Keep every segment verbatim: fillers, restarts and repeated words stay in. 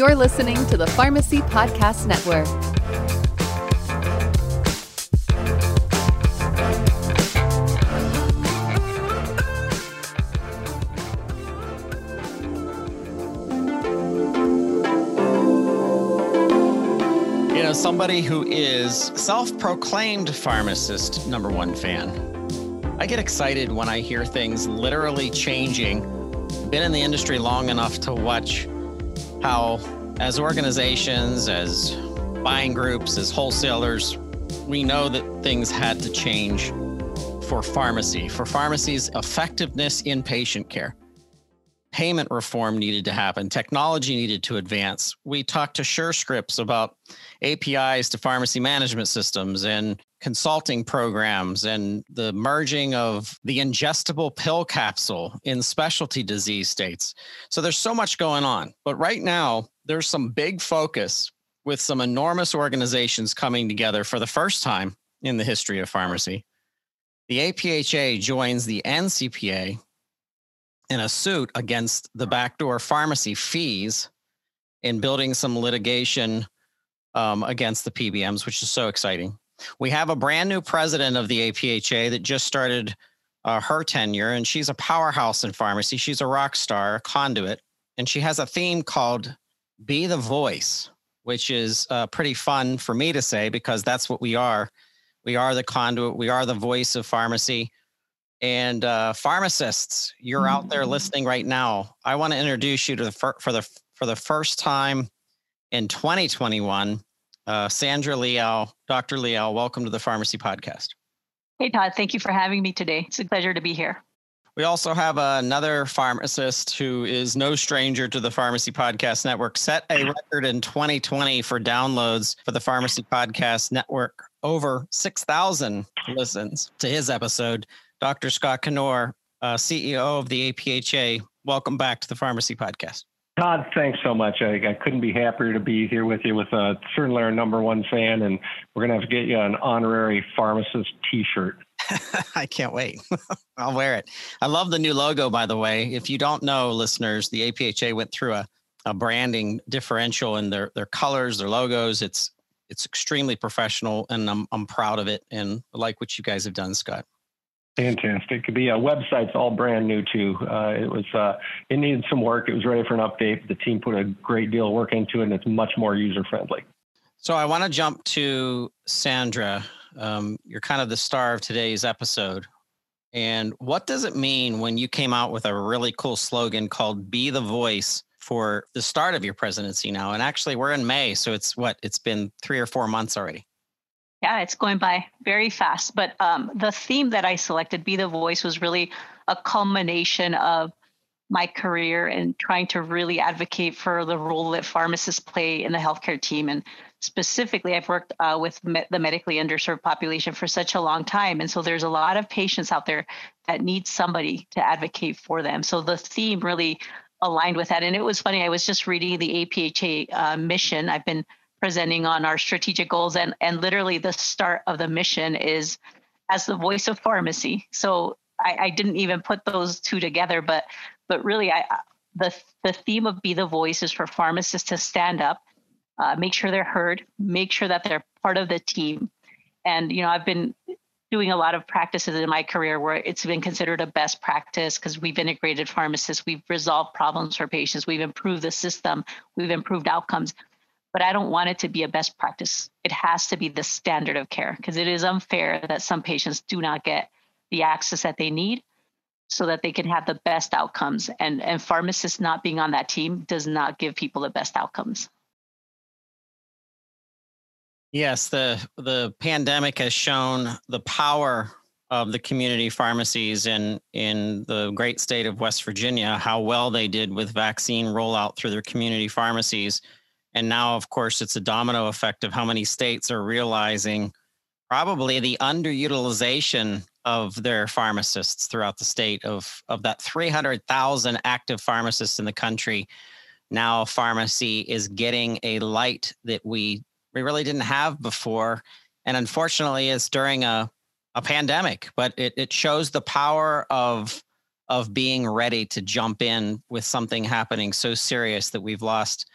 You're listening to the Pharmacy Podcast Network. You know, somebody who is self-proclaimed pharmacist number one fan. I get excited when I hear things literally changing. Been in the industry long enough to watch how, as organizations, as buying groups, as wholesalers, we know that things had to change for pharmacy, for pharmacy's effectiveness in patient care. Payment reform needed to happen. Technology needed to advance. We talked to SureScripts about A P Is to pharmacy management systems and consulting programs and the merging of the ingestible pill capsule in specialty disease states. So there's so much going on. But right now, there's some big focus with some enormous organizations coming together for the first time in the history of pharmacy. The A P H A joins the N C P A in a suit against the backdoor pharmacy fees in building some litigation um, against the P B Ms, which is so exciting. We have a brand new president of the A P H A that just started uh, her tenure, and she's a powerhouse in pharmacy. She's a rock star, a conduit, and she has a theme called Be the Voice, which is uh, pretty fun for me to say because that's what we are. We are the conduit. We are the voice of pharmacy. And uh, pharmacists, you're out there listening right now. I want to introduce you to the fir- for the for the first time in twenty twenty-one, uh, Sandra Leal. Doctor Leal, welcome to the Pharmacy Podcast. Hey, Todd. Thank you for having me today. It's a pleasure to be here. We also have another pharmacist who is no stranger to the Pharmacy Podcast Network. Set a record in twenty twenty for downloads for the Pharmacy Podcast Network. Over six thousand listens to his episode. Doctor Scott Knorr, uh, C E O of the A P H A. Welcome back to the Pharmacy Podcast. Todd, thanks so much. I, I couldn't be happier to be here with you with uh, certainly our number one fan, and we're going to have to get you an honorary pharmacist T-shirt. I can't wait. I'll wear it. I love the new logo, by the way. If you don't know, listeners, the A P H A went through a, a branding differential in their, their colors, their logos. It's it's extremely professional, and I'm I'm proud of it, and I like what you guys have done, Scott. Fantastic. The uh, website's all brand new too. Uh, it was uh, it needed some work. It was ready for an update. The team put a great deal of work into it, and it's much more user friendly. So I want to jump to Sandra. Um, you're kind of the star of today's episode. And what does it mean when you came out with a really cool slogan called "Be the Voice" for the start of your presidency now? And actually, we're in May, so it's what it's been three or four months already. Yeah, it's going by very fast. But um, the theme that I selected, Be the Voice, was really a culmination of my career and trying to really advocate for the role that pharmacists play in the healthcare team. And specifically, I've worked uh, with me- the medically underserved population for such a long time. And so there's a lot of patients out there that need somebody to advocate for them. So the theme really aligned with that. And it was funny, I was just reading the A P H A uh, mission. I've been presenting on our strategic goals, and, and literally the start of the mission is as the voice of pharmacy. So I, I didn't even put those two together, but but really I the the theme of Be the Voice is for pharmacists to stand up, uh, make sure they're heard, make sure that they're part of the team. And you know, I've been doing a lot of practices in my career where it's been considered a best practice because we've integrated pharmacists, we've resolved problems for patients, we've improved the system, we've improved outcomes. But I don't want it to be a best practice. It has to be the standard of care because it is unfair that some patients do not get the access that they need so that they can have the best outcomes. And, and pharmacists not being on that team does not give people the best outcomes. Yes, the the pandemic has shown the power of the community pharmacies in, in the great state of West Virginia, how well they did with vaccine rollout through their community pharmacies. And now, of course, it's a domino effect of how many states are realizing probably the underutilization of their pharmacists throughout the state. Of, of that three hundred thousand active pharmacists in the country, now pharmacy is getting a light that we, we really didn't have before. And unfortunately, it's during a, a pandemic, but it, it shows the power of, of being ready to jump in with something happening so serious that we've lost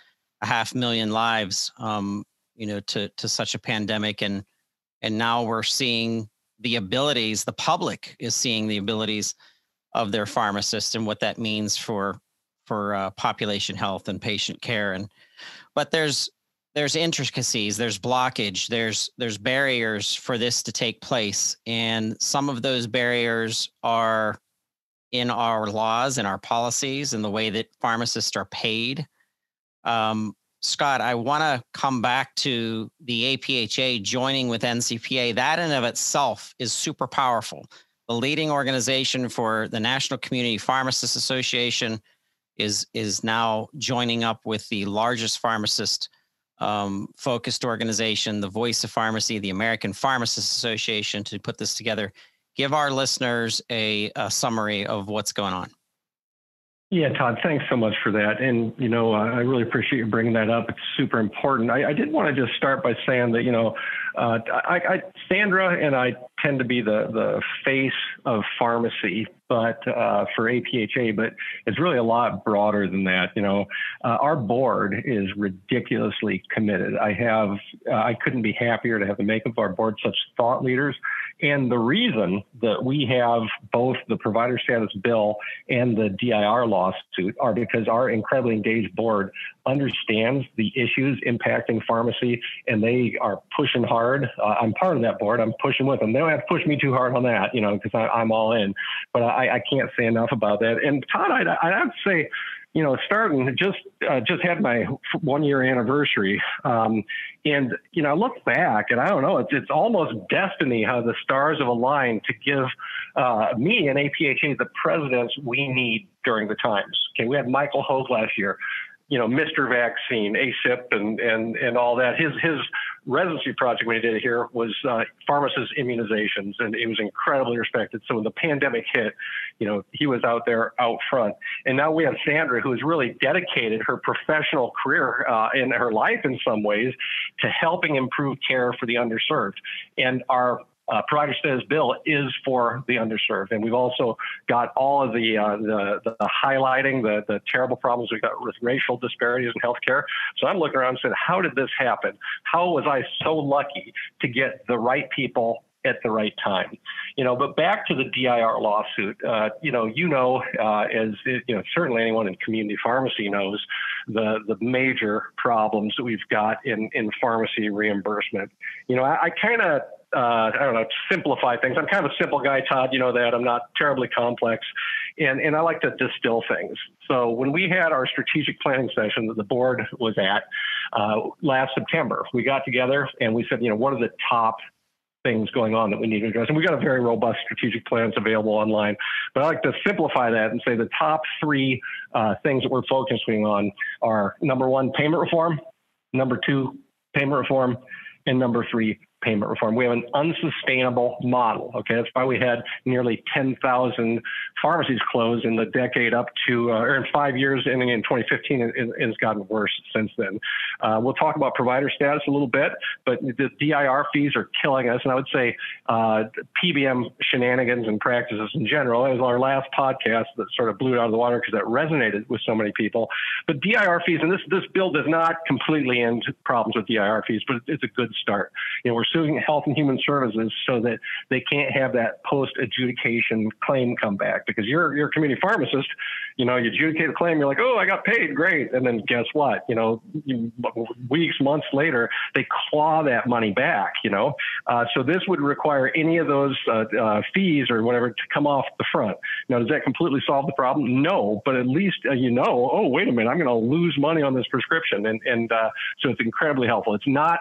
a half million lives, um, you know, to to such a pandemic, and and now we're seeing the abilities. The public is seeing the abilities of their pharmacists and what that means for for uh, population health and patient care. And but there's there's intricacies, there's blockage, there's there's barriers for this to take place, and some of those barriers are in our laws, in our policies, in the way that pharmacists are paid. Um, Scott, I want to come back to the A P H A joining with N C P A. That in and of itself is super powerful. The leading organization for the National Community Pharmacists Association is, is now joining up with the largest pharmacist um, focused organization, the Voice of Pharmacy, the American Pharmacists Association, to put this together. Give our listeners a, a summary of what's going on. Yeah, Todd, thanks so much for that. And, you know, I really appreciate you bringing that up. It's super important. I, I did want to just start by saying that, you know, uh, I, I, Sandra and I tend to be the, the face of pharmacy, but uh, for A P H A, but it's really a lot broader than that. You know, uh, our board is ridiculously committed. I have, uh, I couldn't be happier to have the makeup of our board such thought leaders. And the reason that we have both the provider status bill and the D I R lawsuit are because our incredibly engaged board understands the issues impacting pharmacy, and they are pushing hard. Uh, I'm part of that board. I'm pushing with them. They don't have to push me too hard on that, you know, because I'm all in. But I, I can't say enough about that. And Todd, I'd, I'd say, you know, starting just uh, just had my one year anniversary, um, and you know, I look back and I don't know, it's it's almost destiny how the stars have aligned to give uh, me and A P H A the presidents we need during the times. Okay, we had Michael Hogue last year, you know, Mister Vaccine, A S I P, and and and all that. His his residency project we did here was uh, pharmacist immunizations, and it was incredibly respected. So when the pandemic hit, you know, he was out there out front. And now we have Sandra, who has really dedicated her professional career uh, and her life in some ways to helping improve care for the underserved. And our Uh, provider status bill is for the underserved, and we've also got all of the uh, the, the highlighting the the terrible problems we've got with racial disparities in healthcare. So I'm looking around and saying, how did this happen? How was I so lucky to get the right people at the right time? You know, but back to the D I R lawsuit. Uh, you know, you know, uh, as you know, certainly anyone in community pharmacy knows the the major problems that we've got in in pharmacy reimbursement. You know, I, I kind of. Uh, I don't know, simplify things. I'm kind of a simple guy, Todd, you know that. I'm not terribly complex, and, and I like to distill things. So when we had our strategic planning session that the board was at uh, last September, we got together and we said, you know, what are the top things going on that we need to address? And we got a very robust strategic plans available online, but I like to simplify that and say the top three uh, things that we're focusing on are number one, payment reform, number two, payment reform, and number three, payment reform. We have an unsustainable model. Okay, that's why we had nearly ten thousand pharmacies close in the decade up to, uh, or in five years ending in twenty fifteen, and, and it's gotten worse since then. Uh, we'll talk about provider status a little bit, but the D I R fees are killing us, and I would say uh, P B M shenanigans and practices in general. That was our last podcast that sort of blew it out of the water because that resonated with so many people. But D I R fees, and this this bill does not completely end problems with D I R fees, but it's a good start. You know, we're Health and Human Services so that they can't have that post-adjudication claim come back, because you're, you're a community pharmacist, you know, you adjudicate a claim, you're like, oh, I got paid, great. And then guess what? You know, weeks, months later, they claw that money back, you know. Uh, so this would require any of those uh, uh, fees or whatever to come off the front. Now, does that completely solve the problem? No, but at least uh, you know, oh, wait a minute, I'm going to lose money on this prescription. And, and uh, so it's incredibly helpful. It's not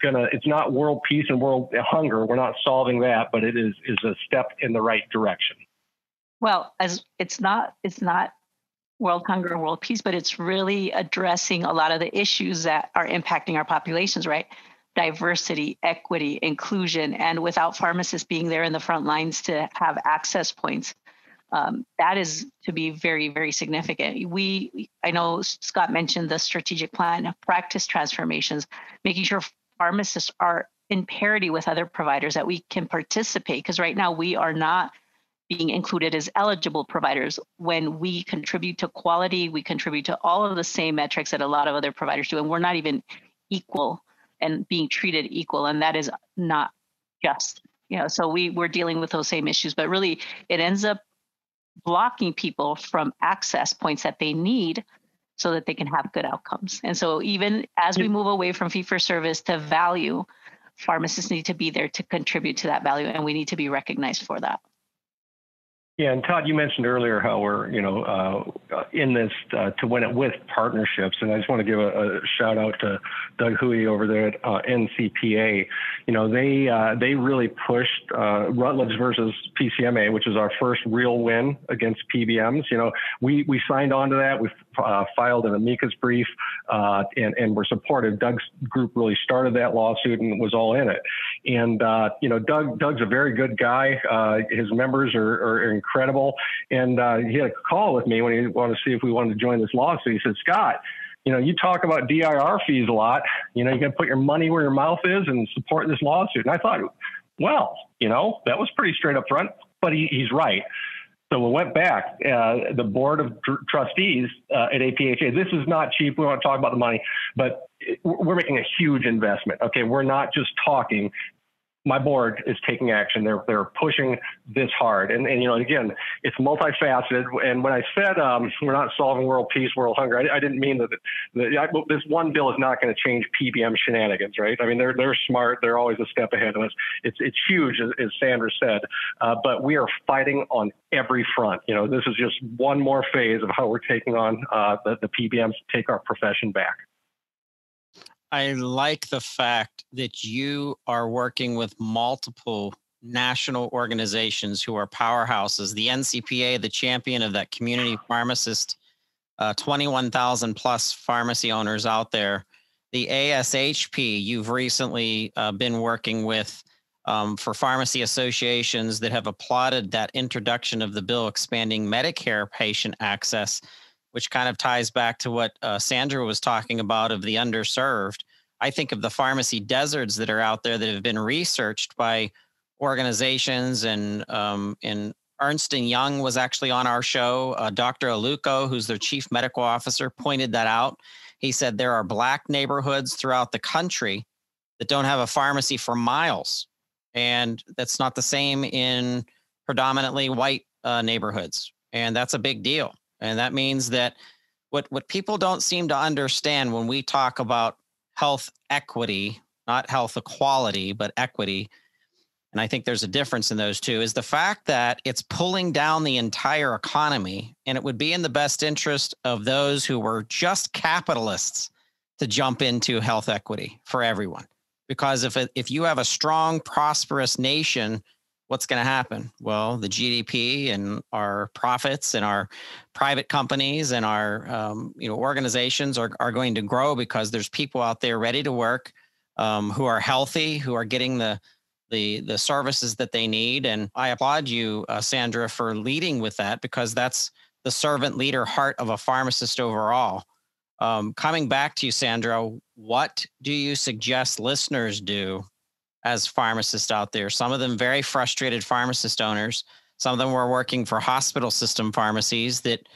gonna, it's not world peace and world hunger. We're not solving that, but it is is a step in the right direction. Well, as it's not it's not world hunger and world peace, but it's really addressing a lot of the issues that are impacting our populations, right? Diversity, equity, inclusion, and without pharmacists being there in the front lines to have access points, um, that is to be very, very significant. We, I know Scott mentioned the strategic plan of practice transformations, making sure pharmacists are in parity with other providers, that we can participate, because right now we are not being included as eligible providers. When we contribute to quality, we contribute to all of the same metrics that a lot of other providers do, and we're not even equal and being treated equal, and that is not just, you know, so we, we're dealing with those same issues, but really it ends up blocking people from access points that they need so that they can have good outcomes. And so even as we move away from fee-for-service to value, pharmacists need to be there to contribute to that value, and we need to be recognized for that. Yeah, and Todd, you mentioned earlier how we're, you know, uh, in this uh, to win it with partnerships, and I just want to give a, a shout out to Doug Huey over there at uh, N C P A. You know, they uh, they really pushed uh, Rutledge versus P C M A, which is our first real win against P B Ms. You know, we we signed on to that. We uh, filed an amicus brief, uh, and and were supportive. Doug's group really started that lawsuit and was all in it. And uh, you know, Doug Doug's a very good guy. Uh, his members are are incredible. Incredible, and uh, he had a call with me when he wanted to see if we wanted to join this lawsuit. He said, "Scott, you know, you talk about D I R fees a lot. You know, you got to put your money where your mouth is and support this lawsuit." And I thought, well, you know, that was pretty straight up front, but he, he's right. So we went back. Uh, the board of tr trustees uh, at A P H A. This is not cheap. We want to talk about the money, but it, we're making a huge investment. Okay, we're not just talking. My board is taking action. They're they're pushing this hard, and and you know, again, it's multifaceted. And when I said um, we're not solving world peace, world hunger, I, I didn't mean that. The, I, this one bill is not going to change P B M shenanigans, right? I mean, they're they're smart. They're always a step ahead of us. It's it's huge, as, as Sandra said, uh, but we are fighting on every front. You know, this is just one more phase of how we're taking on uh, the the P B Ms to take our profession back. I like the fact that you are working with multiple national organizations who are powerhouses. The N C P A, the champion of that community pharmacist, uh, twenty-one thousand plus pharmacy owners out there. The A S H P, you've recently uh, been working with um, for pharmacy associations that have applauded that introduction of the bill expanding Medicare patient access, which kind of ties back to what uh, Sandra was talking about of the underserved. I think of the pharmacy deserts that are out there that have been researched by organizations, and, um, and Ernst and Young was actually on our show. Uh, Doctor Aluko, who's their chief medical officer, pointed that out. He said there are black neighborhoods throughout the country that don't have a pharmacy for miles, and that's not the same in predominantly white uh, neighborhoods, and that's a big deal. And that means that what, what people don't seem to understand when we talk about health equity, not health equality, but equity, and I think there's a difference in those two, is the fact that it's pulling down the entire economy, and it would be in the best interest of those who were just capitalists to jump into health equity for everyone. Because if, it, if you have a strong, prosperous nation, what's going to happen? Well, the G D P and our profits and our private companies and our um, you know, organizations are, are going to grow because there's people out there ready to work, um, who are healthy, who are getting the, the, the services that they need. And I applaud you, uh, Sandra, for leading with that, because that's the servant leader heart of a pharmacist overall. Um, coming back to you, Sandra, what do you suggest listeners do as pharmacists out there? Some of them very frustrated pharmacist owners. Some of them were working for hospital system pharmacies that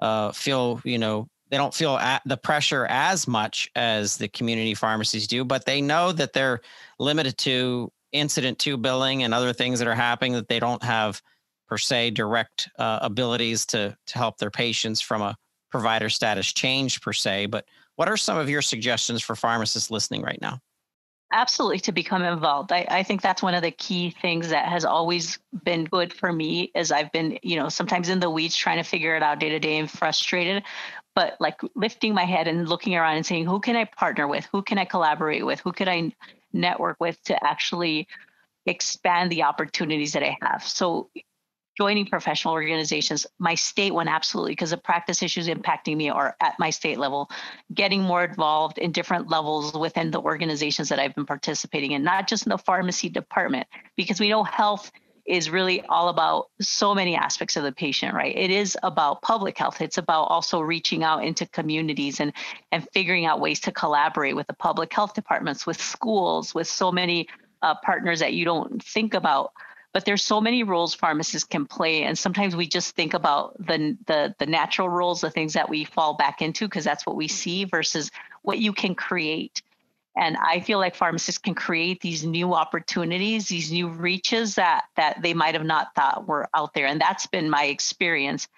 uh, feel, you know, they don't feel at the pressure as much as the community pharmacies do, but they know that they're limited to incident two billing and other things that are happening, that they don't have per se direct uh, abilities to, to help their patients from a provider status change per se. But what are some of your suggestions for pharmacists listening right now? Absolutely, to become involved. I, I think that's one of the key things that has always been good for me, is I've been, you know, sometimes in the weeds trying to figure it out day to day and frustrated, but like lifting my head and looking around and saying, who can I partner with? Who can I collaborate with? Who could I network with to actually expand the opportunities that I have? So joining professional organizations, my state one, absolutely, because the practice issues impacting me are at my state level, getting more involved in different levels within the organizations that I've been participating in, not just in the pharmacy department, because we know health is really all about so many aspects of the patient, right? It is about public health. It's about also reaching out into communities and, and figuring out ways to collaborate with the public health departments, with schools, with so many uh, partners that you don't think about. But there's so many roles pharmacists can play. And sometimes we just think about the, the, the natural roles, the things that we fall back into, because that's what we see versus what you can create. And I feel like pharmacists can create these new opportunities, these new reaches that, that they might have not thought were out there. And that's been my experience.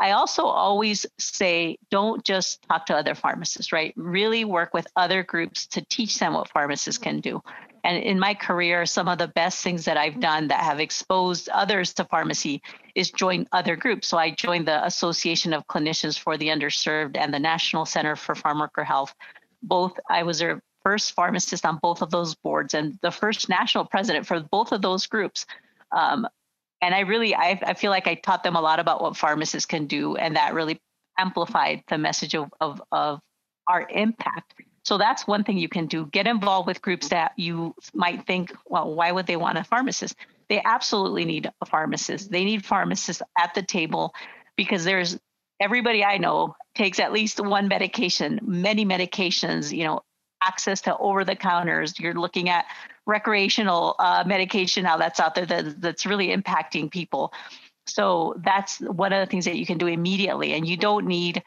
I also always say, don't just talk to other pharmacists, right? Really work with other groups to teach them what pharmacists can do. And in my career, some of the best things that I've done that have exposed others to pharmacy is join other groups. So I joined the Association of Clinicians for the Underserved and the National Center for Farmworker Health. Both, I was a first pharmacist on both of those boards and the first national president for both of those groups. Um, And I really, I, I feel like I taught them a lot about what pharmacists can do, and that really amplified the message of, of, of our impact. So that's one thing you can do. Get involved with groups that you might think, well, why would they want a pharmacist? They absolutely need a pharmacist. They need pharmacists at the table, because there's, everybody I know takes at least one medication, many medications, you know, access to over-the-counters. You're looking at recreational uh, medication now that's out there that, that's really impacting people. So that's one of the things that you can do immediately. And you don't need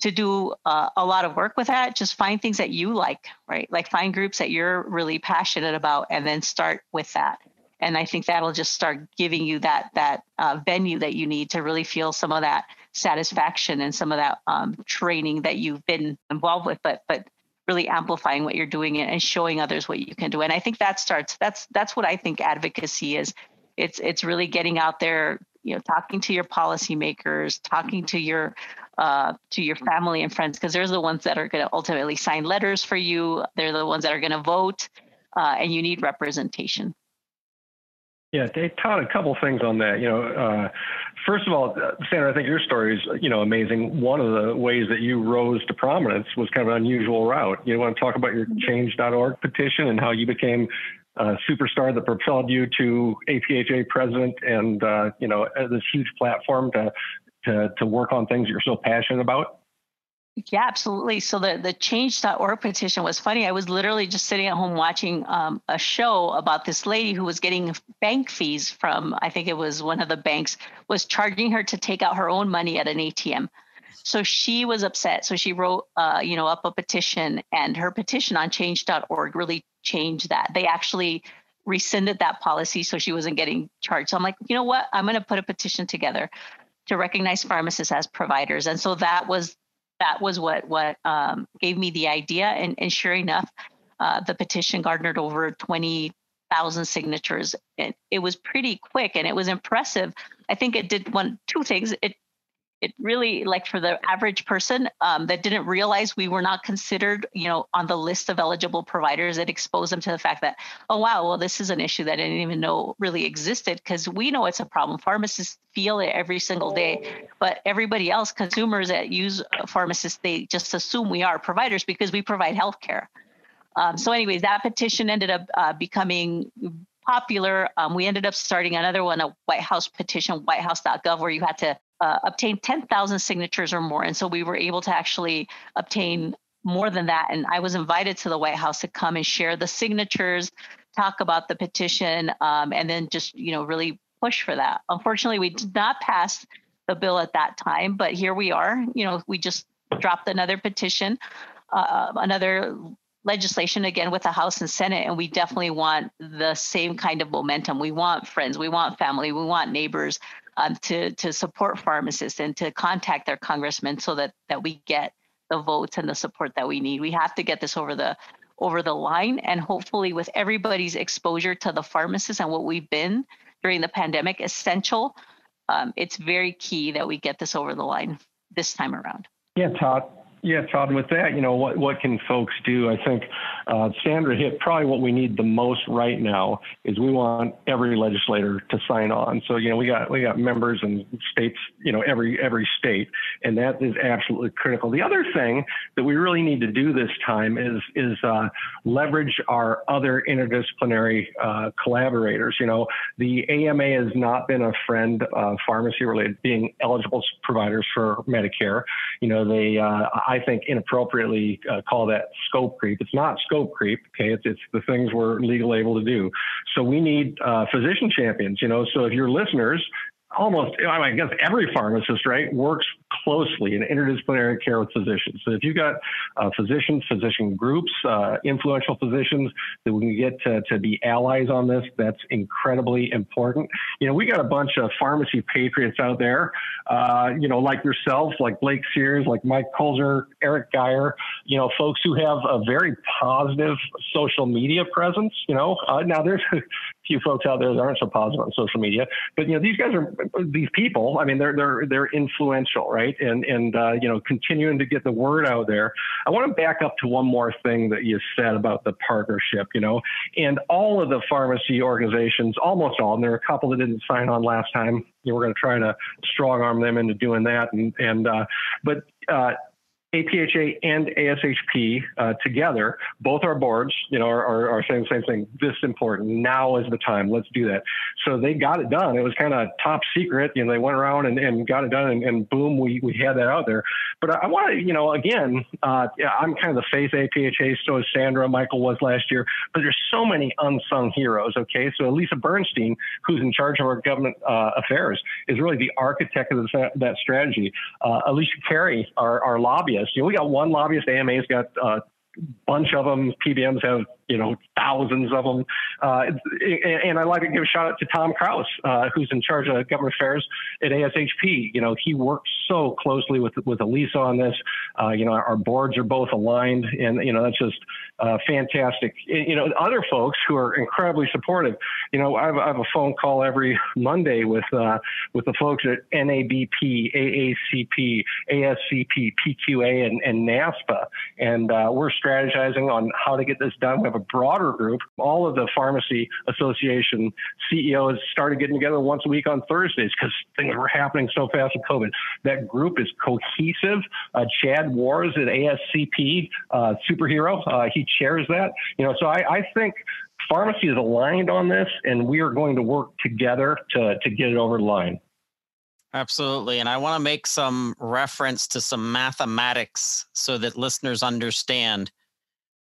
to do uh, a lot of work with that. Just find things that you like, right? Like find groups that you're really passionate about and then start with that. And I think that'll just start giving you that, that uh, venue that you need to really feel some of that satisfaction and some of that um, training that you've been involved with. But, but really amplifying what you're doing and showing others what you can do. And I think that starts, that's that's what I think advocacy is. It's it's really getting out there, you know, talking to your policymakers, talking to your uh, to your family and friends, because they're the ones that are going to ultimately sign letters for you. They're the ones that are going to vote, uh, and you need representation. Yeah, Dave, Todd, a couple things on that. You know, uh, first of all, Sandra, I think your story is, you know, amazing. One of the ways that you rose to prominence was kind of an unusual route. You want to talk about your change dot org petition and how you became a superstar that propelled you to A P H A president and, uh, you know, this huge platform to, to, to work on things you're so passionate about? Yeah, absolutely. So the, the change dot org petition was funny. I was literally just sitting at home watching um, a show about this lady who was getting bank fees from, I think it was one of the banks, was charging her to take out her own money at an A T M. So she was upset. So she wrote, uh, you know, up a petition, and her petition on change dot org really changed that. They actually rescinded that policy so she wasn't getting charged. So I'm like, you know what, I'm going to put a petition together to recognize pharmacists as providers. And so that was That was what what um, gave me the idea, and, and sure enough, uh, the petition garnered over twenty thousand signatures. It, it was pretty quick, and it was impressive. I think it did one two things. It it really, like, for the average person um, that didn't realize we were not considered, you know, on the list of eligible providers, it exposed them to the fact that, oh wow, well this is an issue that I didn't even know really existed, because we know it's a problem. Pharmacists feel it every single day, but everybody else, consumers that use pharmacists, they just assume we are providers because we provide healthcare. Um, so anyways, that petition ended up uh, becoming popular. Um, we ended up starting another one, a White House petition, white house dot gov, where you had to Uh, obtain ten thousand signatures or more. And so we were able to actually obtain more than that. And I was invited to the White House to come and share the signatures, talk about the petition, um, and then just, you know, really push for that. Unfortunately, we did not pass the bill at that time, but here we are. You know, we just dropped another petition, uh, another legislation, again, with the House and Senate, and we definitely want the same kind of momentum. We want friends, we want family, we want neighbors Um, to, to support pharmacists and to contact their congressmen so that, that we get the votes and the support that we need. We have to get this over the over the line, and hopefully with everybody's exposure to the pharmacists and what we've been during the pandemic essential, um, it's very key that we get this over the line this time around. Yeah, Todd. Yeah, Todd, with that, you know, what, what can folks do? I think uh, Sandra hit probably what we need the most right now is we want every legislator to sign on. So, you know, we got we got members in states, you know, every every state, and that is absolutely critical. The other thing that we really need to do this time is is uh, leverage our other interdisciplinary uh, collaborators. You know, the A M A has not been a friend of pharmacy related being eligible providers for Medicare. You know, they uh, I think, inappropriately uh, call that scope creep. It's not scope creep, okay? It's, it's the things we're legally able to do. So we need uh, physician champions, you know? So if your listeners, almost, I guess every pharmacist, right, works closely in interdisciplinary care with physicians. So if you've got uh, physicians, physician groups, uh, influential physicians that we can get to, to be allies on this, that's incredibly important. You know, we got a bunch of pharmacy patriots out there, uh, you know, like yourself, like Blake Sears, like Mike Colzer, Eric Geyer, you know, folks who have a very positive social media presence, you know. Uh, now, there's a few folks out there that aren't so positive on social media, but, you know, these guys are, these people, I mean, they're, they're, they're influential, right? And, and, uh, you know, continuing to get the word out there. I want to back up to one more thing that you said about the partnership, you know, and all of the pharmacy organizations, almost all, and there are a couple that didn't sign on last time. You know, we're going to try to strong arm them into doing that. And, and, uh, but, uh, A P H A and A S H P uh, together, both our boards, you know, are, are, are saying the same thing. This is important. Now is the time. Let's do that. So they got it done. It was kind of top secret. You know, they went around and, and got it done, and, and boom, we, we had that out there. But I, I want to, you know, again, uh, I'm kind of the face A P H A, so is Sandra, Michael was last year, but there's so many unsung heroes, okay? So Elisa Bernstein, who's in charge of our government uh, affairs, is really the architect of the, that strategy. Uh, Alicia Carey, our, our lobbyist, you know, we got one lobbyist. A M A's got a bunch of them. P B Ms have, you know, thousands of them. Uh, and, and I'd like to give a shout out to Tom Krause, uh, who's in charge of government affairs at A S H P. You know, he worked so closely with, with Elisa on this. Uh, you know, our boards are both aligned, and, you know, that's just uh, fantastic. You know, other folks who are incredibly supportive. You know, I have, I have a phone call every Monday with, uh, with the folks at N A B P, A A C P, A S C P, P Q A, and, and NASPA. And uh, we're strategizing on how to get this done. We have a broader group. All of the pharmacy association C E Os started getting together once a week on Thursdays because things were happening so fast with COVID. That group is cohesive. Uh, Chad Wars at A S C P, uh, superhero, uh, he chairs that. You know, so I, I think pharmacy is aligned on this, and we are going to work together to, to get it over the line. Absolutely. And I want to make some reference to some mathematics so that listeners understand.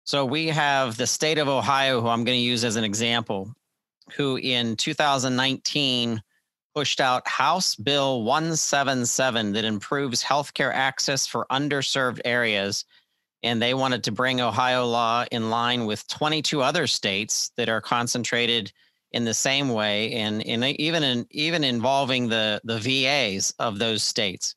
So we have the state of Ohio, who I'm going to use as an example, who in two thousand nineteen pushed out House Bill one seventy-seven that improves healthcare access for underserved areas. And they wanted to bring Ohio law in line with twenty-two other states that are concentrated in the same way, and, and even in, even involving the, the V As of those states.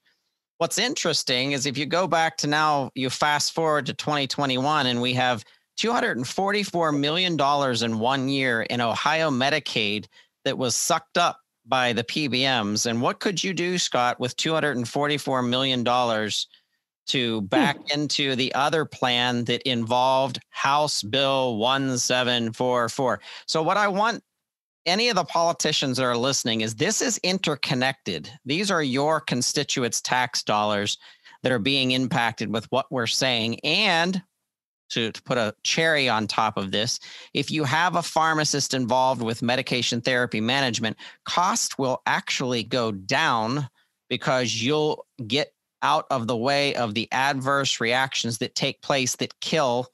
What's interesting is if you go back to now, you fast forward to twenty twenty-one, and we have two hundred forty-four million dollars in one year in Ohio Medicaid that was sucked up by the P B Ms. And what could you do, Scott, with two hundred forty-four million dollars to back hmm. into the other plan that involved House Bill one seven four four? So what I want any of the politicians that are listening is this is interconnected. These are your constituents' tax dollars that are being impacted with what we're saying. And to, to put a cherry on top of this, if you have a pharmacist involved with medication therapy management, cost will actually go down because you'll get out of the way of the adverse reactions that take place that kill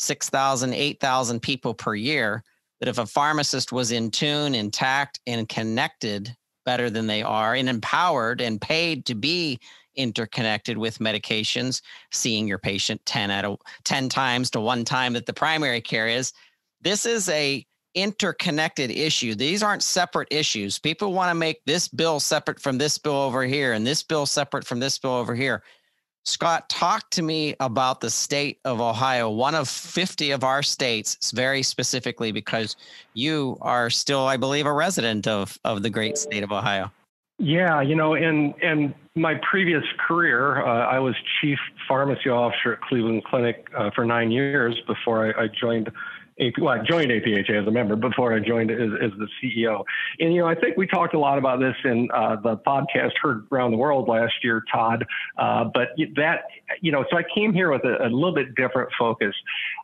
six thousand, eight thousand people per year. That if a pharmacist was in tune, intact, and connected better than they are, and empowered and paid to be interconnected with medications, seeing your patient ten out of ten times to one time that the primary care is, this is a interconnected issue. These aren't separate issues. People want to make this bill separate from this bill over here and this bill separate from this bill over here. Scott, talk to me about the state of Ohio, one of fifty of our states, very specifically because you are still, I believe, a resident of, of the great state of Ohio. Yeah, you know, in, in my previous career, uh, I was chief pharmacy officer at Cleveland Clinic uh, for nine years before I, I joined Well, I joined A P H A as a member before I joined as, as the C E O. And, you know, I think we talked a lot about this in uh, the podcast heard around the world last year, Todd. Uh, but that, you know, so I came here with a, a little bit different focus.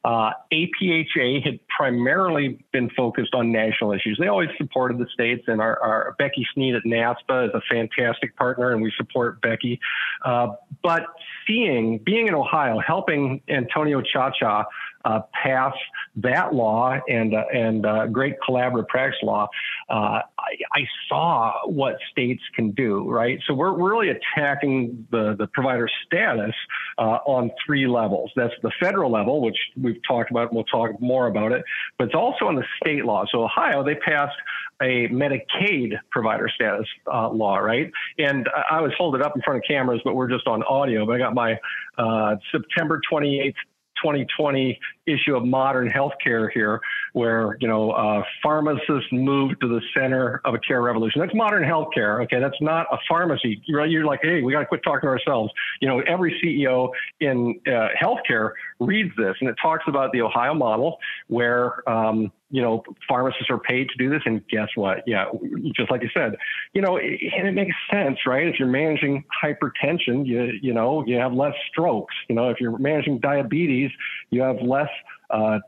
Uh, A P H A had primarily been focused on national issues. They always supported the states, and our, our Becky Sneed at NASPA is a fantastic partner, and we support Becky. Uh, but seeing, being in Ohio, helping Antonio Cha-Cha uh, pass that law and uh, and uh, great collaborative practice law, uh, I, I saw what states can do, right? So we're really attacking the, the provider status uh, on three levels. That's the federal level, which we've talked about, and we'll talk more about it, but it's also on the state law. So Ohio, they passed a Medicaid provider status uh, law, right? And I was holding up in front of cameras, but we're just on audio, but I got my uh, September twenty-eighth, twenty twenty issue of Modern Healthcare here, where, you know, uh, pharmacists moved to the center of a care revolution. That's Modern Healthcare. Okay. That's not a pharmacy. You're, you're like, hey, we got to quit talking to ourselves. You know, every C E O in uh, healthcare reads this, and it talks about the Ohio model where, um, you know, pharmacists are paid to do this. And guess what? Yeah. Just like you said, you know, it, and it makes sense, right? If you're managing hypertension, you, you know, you have less strokes. You know, if you're managing diabetes, you have less uh,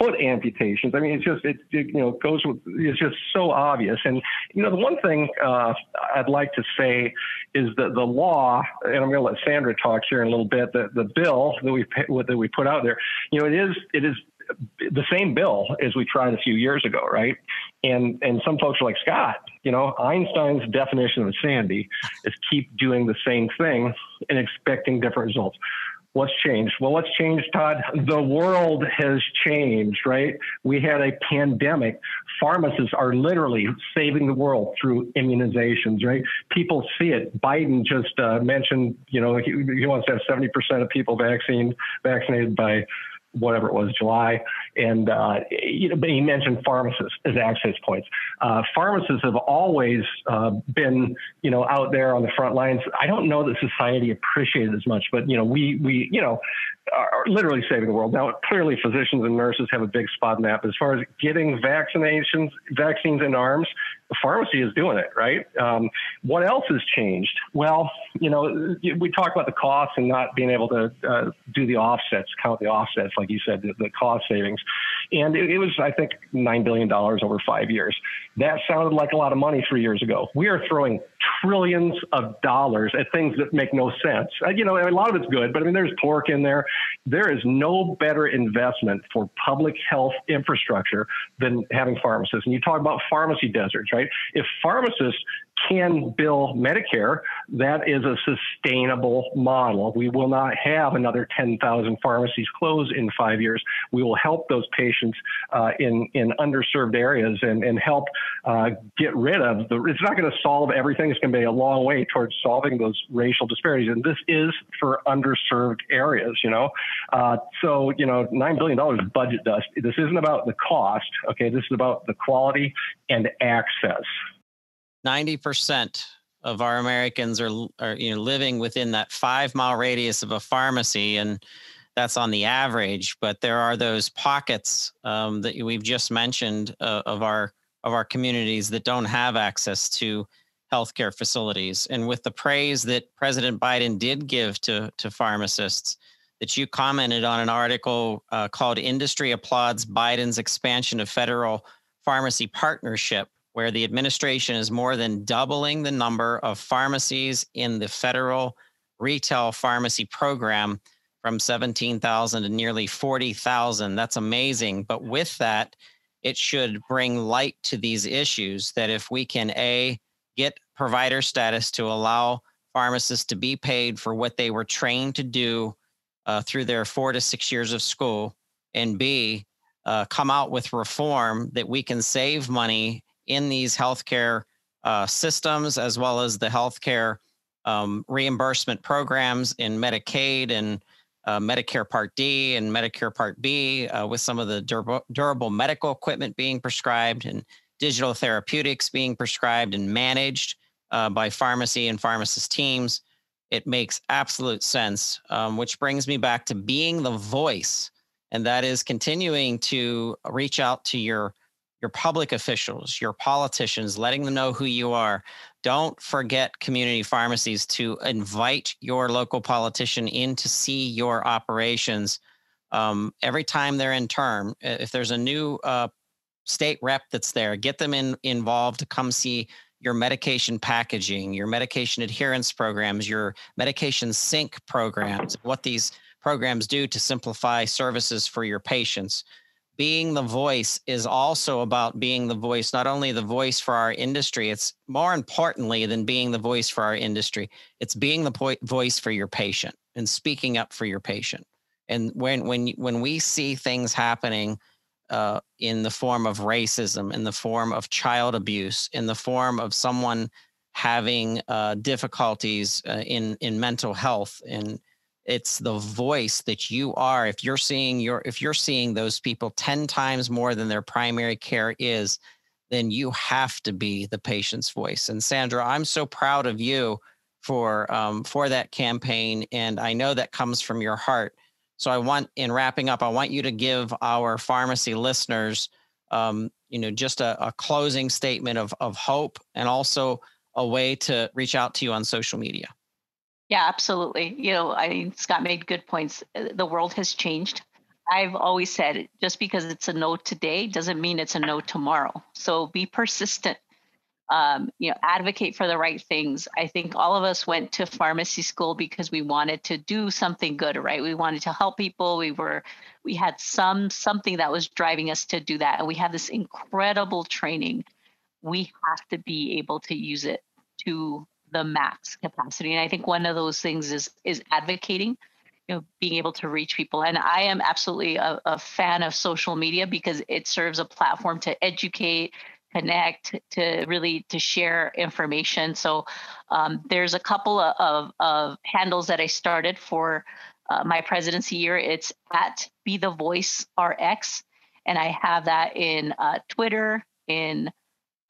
foot amputations. I mean, it's just, it, it, you know, goes with, it's just so obvious. And, you know, the one thing uh, I'd like to say is that the law, and I'm going to let Sandra talk here in a little bit, that the bill that we, that we put out there, you know, it is, it is, the same bill as we tried a few years ago, right? And and some folks are like, Scott, you know, Einstein's definition of insanity is keep doing the same thing and expecting different results. What's changed? Well, what's changed, Todd? The world has changed, right? We had a pandemic. Pharmacists are literally saving the world through immunizations, right? People see it. Biden just uh, mentioned, you know, he, he wants to have seventy percent of people vaccine, vaccinated by whatever it was, July. And, uh, you know, but he mentioned pharmacists as access points. Uh, pharmacists have always uh, been, you know, out there on the front lines. I don't know that society appreciated as much, but, you know, we, we, you know, are literally saving the world. Now, clearly physicians and nurses have a big spot in that, but as far as getting vaccinations, vaccines in arms, the pharmacy is doing it, right? Um, what else has changed? Well, you know, we talk about the costs and not being able to uh, do the offsets, count the offsets, like you said, the, the cost savings. And it, it was, I think, nine billion dollars over five years. That sounded like a lot of money three years ago. We are throwing trillions of dollars at things that make no sense. You know, a lot of it's good, but I mean, there's pork in there. There is no better investment for public health infrastructure than having pharmacists. And you talk about pharmacy deserts, right? If pharmacists can bill Medicare, that is a sustainable model. We will not have another ten thousand pharmacies close in five years. We will help those patients uh, in, in underserved areas and, and help uh, get rid of the, it's not going to solve everything. It's going to be a long way towards solving those racial disparities. And this is for underserved areas, you know? Uh, so, you know, nine billion dollars is budget dust. This isn't about the cost. Okay. This is about the quality and access. ninety percent of our Americans are, are you know, living within that five mile radius of a pharmacy, and that's on the average. But there are those pockets um, that we've just mentioned uh, of our of our communities that don't have access to healthcare facilities. And with the praise that President Biden did give to to pharmacists, that you commented on an article uh, called "Industry Applauds Biden's Expansion of Federal Pharmacy Partnership," where the administration is more than doubling the number of pharmacies in the federal retail pharmacy program from seventeen thousand to nearly forty thousand. That's amazing. But with that, it should bring light to these issues that if we can, A, get provider status to allow pharmacists to be paid for what they were trained to do uh, through their four to six years of school, and B, uh, come out with reform that we can save money in these healthcare uh, systems, as well as the healthcare um, reimbursement programs in Medicaid and uh, Medicare Part D and Medicare Part B, uh, with some of the durable, durable medical equipment being prescribed and digital therapeutics being prescribed and managed uh, by pharmacy and pharmacist teams. It makes absolute sense, um, which brings me back to being the voice, and that is continuing to reach out to your your public officials, your politicians, letting them know who you are. Don't forget community pharmacies to invite your local politician in to see your operations um, every time they're in term. If there's a new uh, state rep that's there, get them in, involved to come see your medication packaging, your medication adherence programs, your medication sync programs, what these programs do to simplify services for your patients. Being the voice is also about being the voice, not only the voice for our industry, it's more importantly than being the voice for our industry, it's being the po- voice for your patient and speaking up for your patient. And when when when we see things happening uh, in the form of racism, in the form of child abuse, in the form of someone having uh, difficulties uh, in, in mental health, and it's the voice that you are. If you're seeing your, if you're seeing those people ten times more than their primary care is, then you have to be the patient's voice. And Sandra, I'm so proud of you for um, for that campaign, and I know that comes from your heart. So I want, in wrapping up, I want you to give our pharmacy listeners, um, you know, just a, a closing statement of of hope, and also a way to reach out to you on social media. Yeah, absolutely. You know, I mean, Scott made good points. The world has changed. I've always said, just because it's a no today doesn't mean it's a no tomorrow. So be persistent. Um, you know, advocate for the right things. I think all of us went to pharmacy school because we wanted to do something good, right? We wanted to help people. We were, we had some something that was driving us to do that, and we have this incredible training. We have to be able to use it to the max capacity. And I think one of those things is is advocating, you know, being able to reach people. And I am absolutely a, a fan of social media because it serves a platform to educate, connect, to really to share information. So um, there's a couple of, of, of handles that I started for uh, my presidency year. It's at Be The Voice R X. And I have that in uh, Twitter, in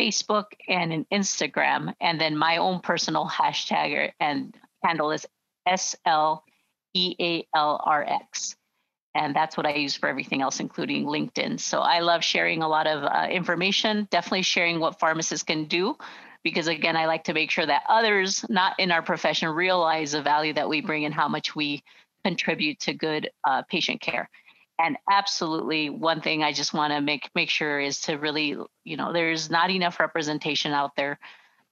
Facebook, and in Instagram, and then my own personal hashtag and handle is S L E A L R X. And that's what I use for everything else, including LinkedIn. So I love sharing a lot of uh, information, definitely sharing what pharmacists can do, because again, I like to make sure that others not in our profession realize the value that we bring and how much we contribute to good uh, patient care. And absolutely, one thing I just want to make make sure is to really, you know, there's not enough representation out there.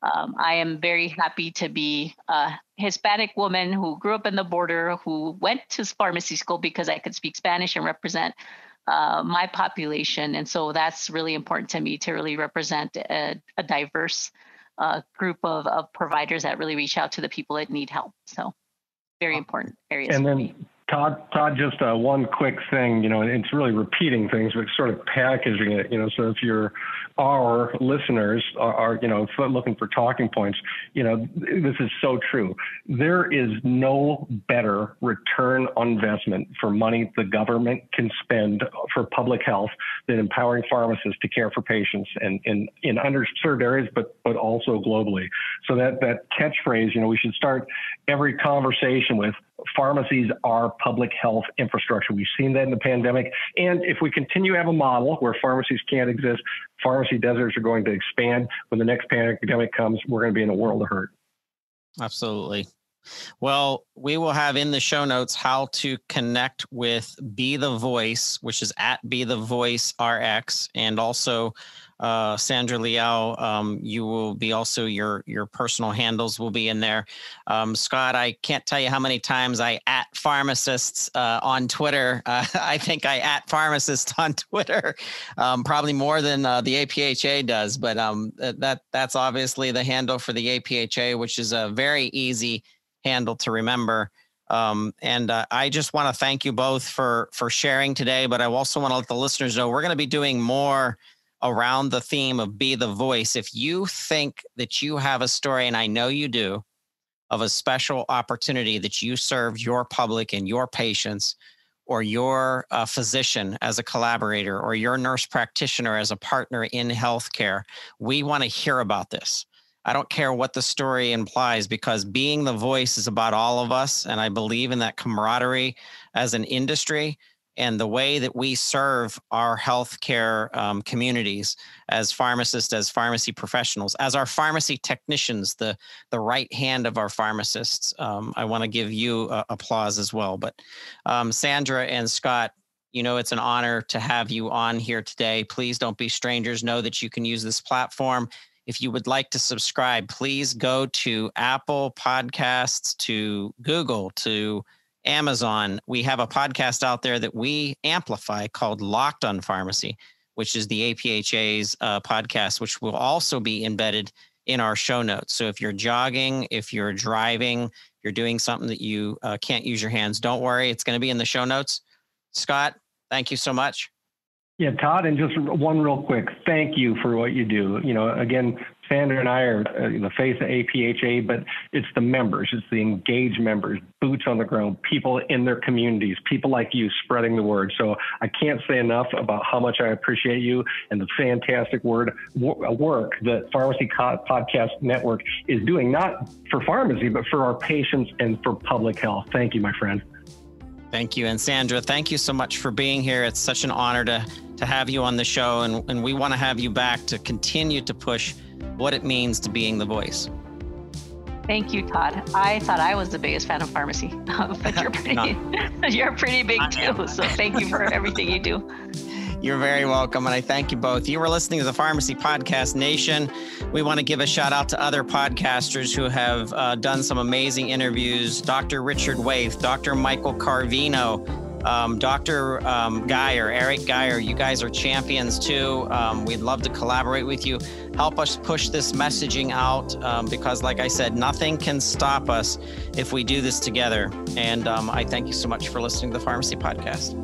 Um, I am very happy to be a Hispanic woman who grew up in the border, who went to pharmacy school because I could speak Spanish and represent uh, my population. And so that's really important to me, to really represent a, a diverse uh, group of, of providers that really reach out to the people that need help. So very important areas. And then, Todd, Todd, just uh, one quick thing, you know, it's really repeating things, but sort of packaging it, you know, so if you're, our listeners are, are, you know, looking for talking points, you know, this is so true. There is no better return on investment for money the government can spend for public health than empowering pharmacists to care for patients and in, in underserved areas, but, but also globally. So that, that catchphrase, you know, we should start every conversation with, pharmacies are public health infrastructure. We've seen that in the pandemic. And if we continue to have a model where pharmacies can't exist, pharmacy deserts are going to expand. When the next pandemic comes, we're going to be in a world of hurt. Absolutely. Well, we will have in the show notes how to connect with Be The Voice, which is at Be The Voice R X. And also, uh, Sandra Leal, um, you will be also, your your personal handles will be in there. Um, Scott, I can't tell you how many times I at pharmacists uh, on Twitter. Uh, I think I at pharmacists on Twitter, um, probably more than uh, the A P H A does. But um, that that's obviously the handle for the A P H A, which is a very easy handle to remember. Um, and uh, I just want to thank you both for for sharing today. But I also want to let the listeners know we're going to be doing more around the theme of Be The Voice. If you think that you have a story, and I know you do, of a special opportunity that you served your public and your patients, or your uh, physician as a collaborator, or your nurse practitioner as a partner in healthcare, we want to hear about this. I don't care what the story implies, because being the voice is about all of us. And I believe in that camaraderie as an industry. and the way that we serve our healthcare um, communities as pharmacists, as pharmacy professionals, as our pharmacy technicians, the, the right hand of our pharmacists. Um, I want to give you uh, applause as well. But um, Sandra and Scott, you know, it's an honor to have you on here today. Please don't be strangers. Know that you can use this platform. If you would like to subscribe, please go to Apple Podcasts, to Google, to Amazon. We have a podcast out there that we amplify called Locked on Pharmacy, which is the A P H A's uh, podcast, which will also be embedded in our show notes. So if you're jogging, if you're driving, you're doing something that you uh, can't use your hands, don't worry. It's going to be in the show notes. Scott, thank you so much. Yeah, Todd, and just one real quick, thank you for what you do. You know, again, Sandra and I are the face of A P H A, but it's the members, it's the engaged members, boots on the ground, people in their communities, people like you spreading the word. So I can't say enough about how much I appreciate you and the fantastic word, work that Pharmacy Podcast Network is doing, not for pharmacy, but for our patients and for public health. Thank you, my friend. Thank you. And Sandra, thank you so much for being here. It's such an honor to, to have you on the show. And, and we want to have you back to continue to push what it means to being the voice. Thank you, Todd. I thought I was the biggest fan of pharmacy, but you're pretty, no. you're pretty big too. So thank you for everything you do. You're very welcome. And I thank you both. You were listening to the Pharmacy Podcast Nation. We want to give a shout out to other podcasters who have uh, done some amazing interviews. Doctor Richard Waithe, Doctor Michael Carvino, um, Doctor Um, Geyer, Eric Geyer. You guys are champions too. Um, we'd love to collaborate with you. Help us push this messaging out um, because like I said, nothing can stop us if we do this together. And um, I thank you so much for listening to the Pharmacy Podcast.